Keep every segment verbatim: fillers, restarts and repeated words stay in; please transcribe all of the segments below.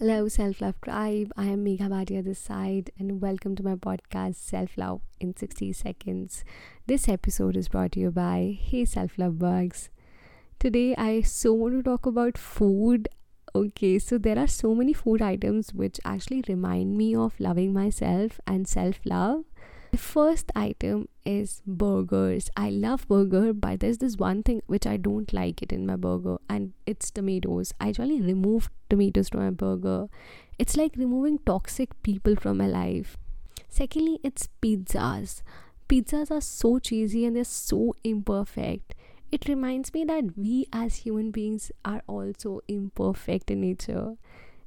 Hello Self Love Tribe, I am Megha Bhatia this side and welcome to my podcast Self Love in sixty seconds. This episode is brought to you by Hey Self Love Bugs. Today I so want to talk about food. Okay, so there are so many food items which actually remind me of loving myself and self-love. The first item is burgers. I love burger, but there's this one thing which I don't like it in my burger, and it's tomatoes. I usually remove tomatoes from my burger. It's like removing toxic people from my life. Secondly, it's pizzas. Pizzas are so cheesy and they're so imperfect. It reminds me that we as human beings are also imperfect in nature.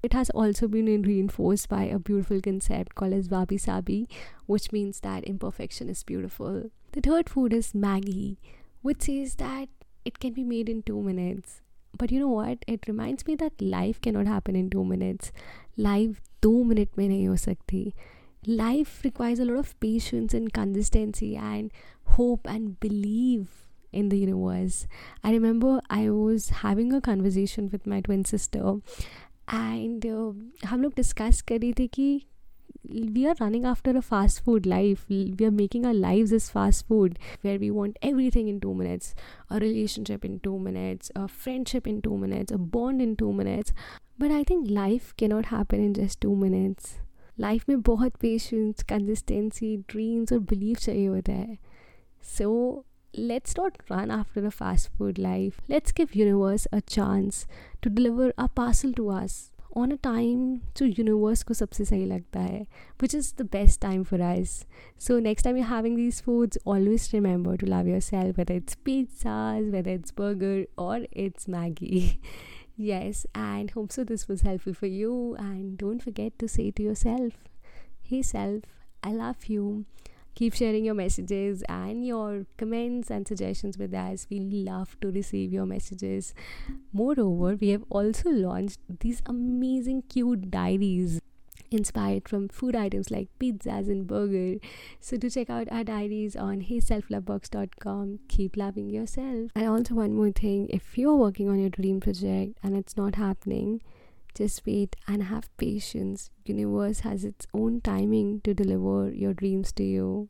It has also been reinforced by a beautiful concept called as Wabi Sabi, which means that imperfection is beautiful. The third food is Maggi, which says that it can be made in two minutes. But you know what? It reminds me that life cannot happen in two minutes. Life two minute mein nahi ho sakti. Life requires a lot of patience and consistency and hope and belief in the universe. I remember I was having a conversation with my twin sister. And हम लोग discuss कर रही थी कि we are running after a fast food life. We are making our lives as fast food where we want everything in two minutes. A relationship in two minutes, a friendship in two minutes, a bond in two minutes. But I think life cannot happen in just two minutes. Life में बहुत patience, consistency, dreams और belief चाहिए होता है. So let's not run after a fast food life. Let's give universe a chance to deliver a parcel to us on a time to universe ko sabse sahi lagta hai, which is the best time for us. So next time you're having these foods, always remember to love yourself, whether it's pizzas, whether it's burger or it's Maggi. Yes, and hope so this was helpful for you. And don't forget to say to yourself, hey self, I love you. Keep sharing your messages and your comments and suggestions with us. We love to receive your messages. Moreover, we have also launched these amazing cute diaries inspired from food items like pizzas and burger. So do check out our diaries on hey self love box dot com. Keep loving yourself. And also one more thing, if you're working on your dream project and it's not happening, just wait and have patience. Universe has its own timing to deliver your dreams to you.